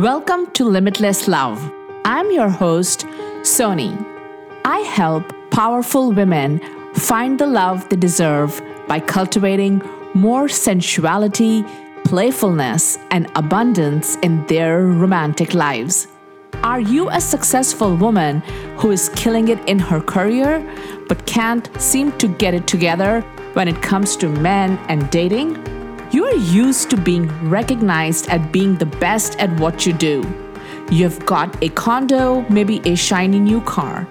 Welcome to Limitless Love. I'm your host, Soni. I help powerful women find the love they deserve by cultivating more sensuality, playfulness, and abundance in their romantic lives. Are you a successful woman who is killing it in her career but can't seem to get it together when it comes to men and dating? You're used to being recognized at being the best at what you do. You've got a condo, maybe a shiny new car.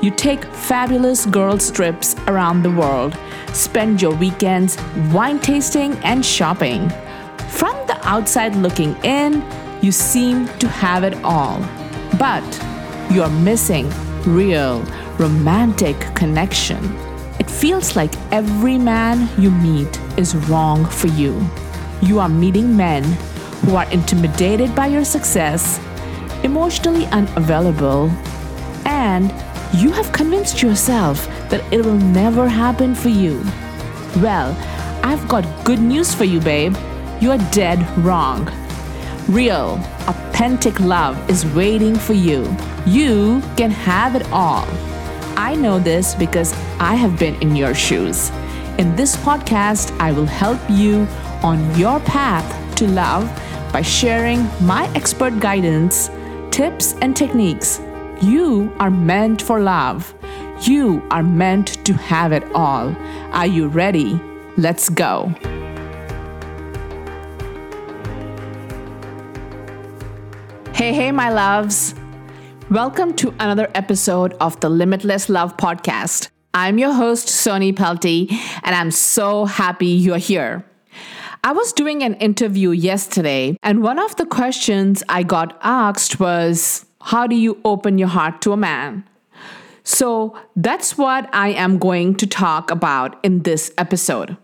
You take fabulous girls' trips around the world. Spend your weekends wine tasting and shopping. From the outside looking in, you seem to have it all. But you're missing real romantic connection. It feels like every man you meet is wrong for you. You are meeting men who are intimidated by your success, emotionally unavailable, and you have convinced yourself that it will never happen for you. Well, I've got good news for you, babe. You're dead wrong. Real, authentic love is waiting for you. You can have it all. I know this because I have been in your shoes. In this podcast, I will help you on your path to love by sharing my expert guidance, tips, and techniques. You are meant for love. You are meant to have it all. Are you ready? Let's go. Hey, my loves. Welcome to another episode of the Limitless Love podcast. I'm your host, Soni Pelty, and I'm so happy you're here. I was doing an interview yesterday, and one of the questions I got asked was, how do you open your heart to a man? So that's what I am going to talk about in this episode.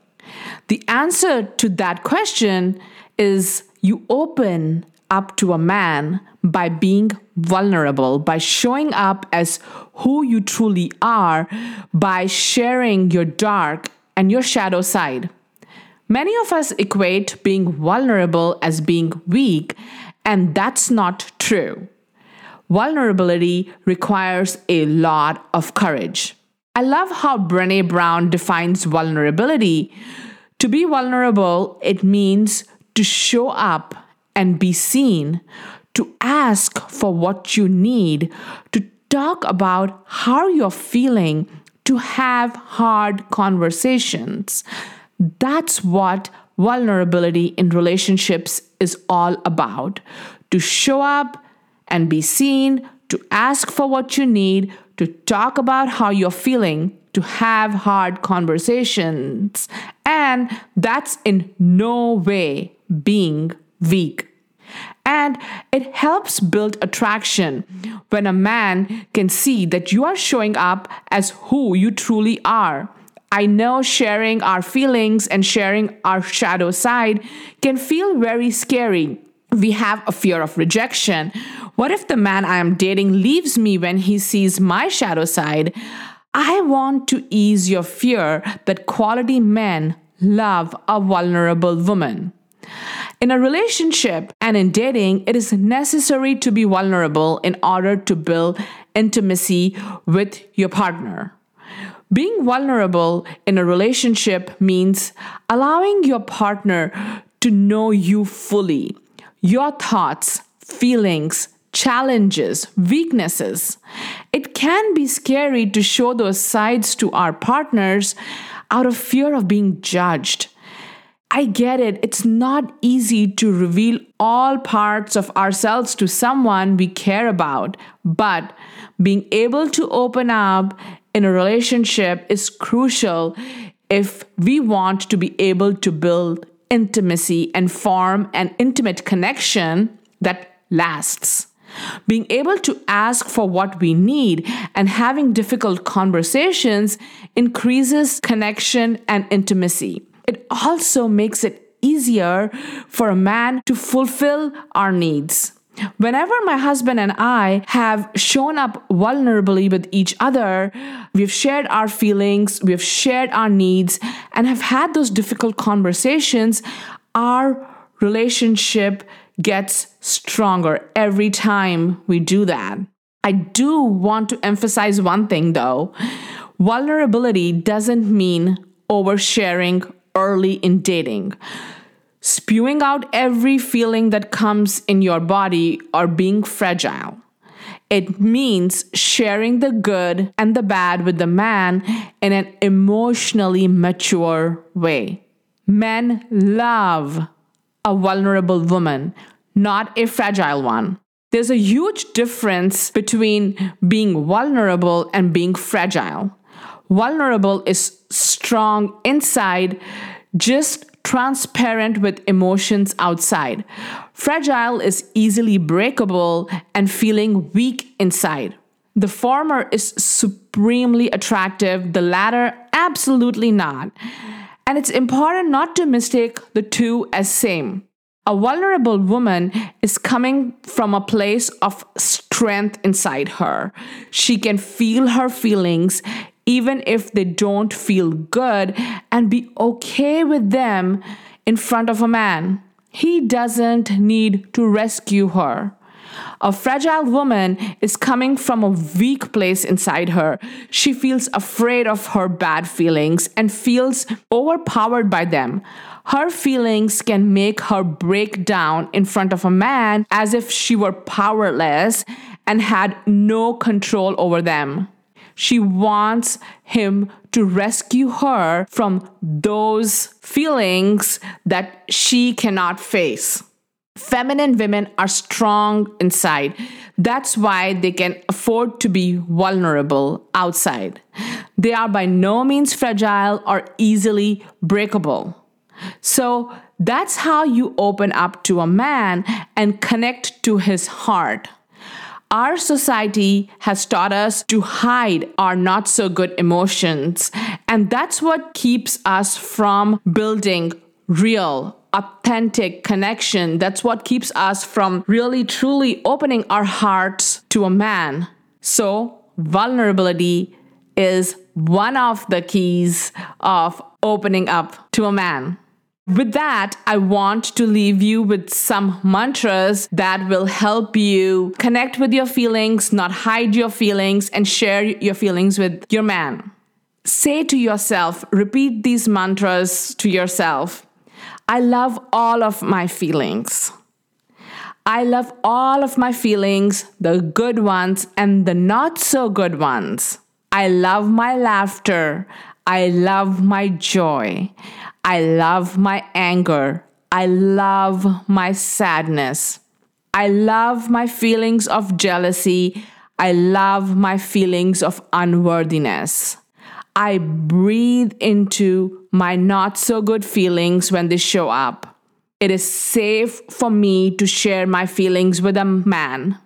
The answer to that question is you open up to a man by being vulnerable, by showing up as who you truly are, by sharing your dark and your shadow side. Many of us equate being vulnerable as being weak, and that's not true. Vulnerability requires a lot of courage. I love how Brené Brown defines vulnerability. To be vulnerable, it means to show up and be seen, to ask for what you need, to talk about how you're feeling, to have hard conversations. That's what vulnerability in relationships is all about. To show up and be seen, to ask for what you need, to talk about how you're feeling, to have hard conversations. And that's in no way being weak. And it helps build attraction when a man can see that you are showing up as who you truly are. I know sharing our feelings and sharing our shadow side can feel very scary. We have a fear of rejection. What if the man I am dating leaves me when he sees my shadow side? I want to ease your fear that quality men love a vulnerable woman. In a relationship and in dating, it is necessary to be vulnerable in order to build intimacy with your partner. Being vulnerable in a relationship means allowing your partner to know you fully, your thoughts, feelings, challenges, weaknesses. It can be scary to show those sides to our partners out of fear of being judged. I get it. It's not easy to reveal all parts of ourselves to someone we care about, but being able to open up in a relationship is crucial if we want to be able to build intimacy and form an intimate connection that lasts. Being able to ask for what we need and having difficult conversations increases connection and intimacy. It also makes it easier for a man to fulfill our needs. Whenever my husband and I have shown up vulnerably with each other, we've shared our feelings, we've shared our needs, and have had those difficult conversations, our relationship gets stronger every time we do that. I do want to emphasize one thing though. Vulnerability doesn't mean oversharing early in dating. Spewing out every feeling that comes in your body or being fragile. It means sharing the good and the bad with the man in an emotionally mature way. Men love a vulnerable woman, not a fragile one. There's a huge difference between being vulnerable and being fragile. Vulnerable is strong inside, just transparent with emotions outside. Fragile is easily breakable and feeling weak inside. The former is supremely attractive, the latter absolutely not. And it's important not to mistake the two as same. A vulnerable woman is coming from a place of strength inside her. She can feel her feelings, even if they don't feel good, and be okay with them in front of a man. He doesn't need to rescue her. A fragile woman is coming from a weak place inside her. She feels afraid of her bad feelings and feels overpowered by them. Her feelings can make her break down in front of a man as if she were powerless and had no control over them. She wants him to rescue her from those feelings that she cannot face. Feminine women are strong inside. That's why they can afford to be vulnerable outside. They are by no means fragile or easily breakable. So that's how you open up to a man and connect to his heart. Our society has taught us to hide our not so good emotions, and that's what keeps us from building real, authentic connection. That's what keeps us from really truly opening our hearts to a man. So, vulnerability is one of the keys of opening up to a man. With that, I want to leave you with some mantras that will help you connect with your feelings, not hide your feelings, and share your feelings with your man. Say to yourself, repeat these mantras to yourself. I love all of my feelings. I love all of my feelings, the good ones and the not so good ones. I love my laughter. I love my joy. I love my anger. I love my sadness. I love my feelings of jealousy. I love my feelings of unworthiness. I breathe into my not so good feelings when they show up. It is safe for me to share my feelings with a man.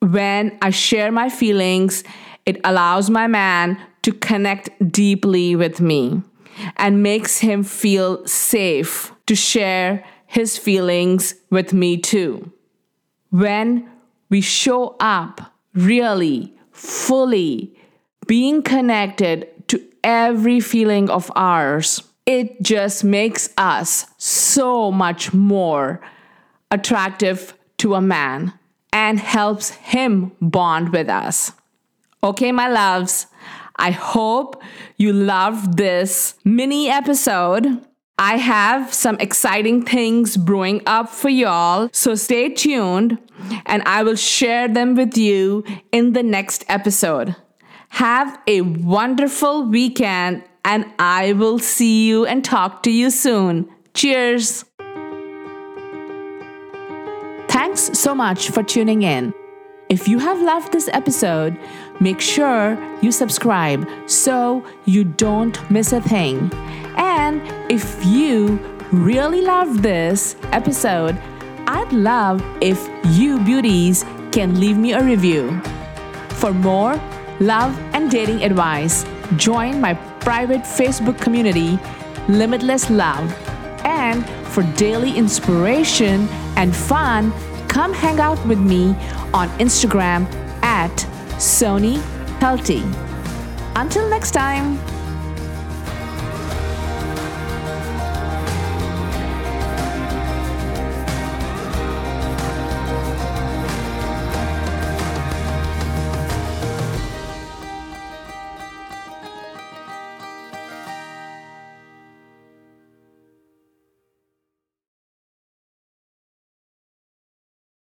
When I share my feelings, it allows my man to connect deeply with me and makes him feel safe to share his feelings with me too. When we show up really, fully, being connected to every feeling of ours, it just makes us so much more attractive to a man and helps him bond with us. Okay, my loves. I hope you loved this mini episode. I have some exciting things brewing up for y'all, so stay tuned and I will share them with you in the next episode. Have a wonderful weekend and I will see you and talk to you soon. Cheers! Thanks so much for tuning in. If you have loved this episode, make sure you subscribe so you don't miss a thing. And if you really love this episode, I'd love if you beauties can leave me a review. For more love and dating advice, join my private Facebook community, Limitless Love. And for daily inspiration and fun, come hang out with me on Instagram @Soni Pelty. Until next time.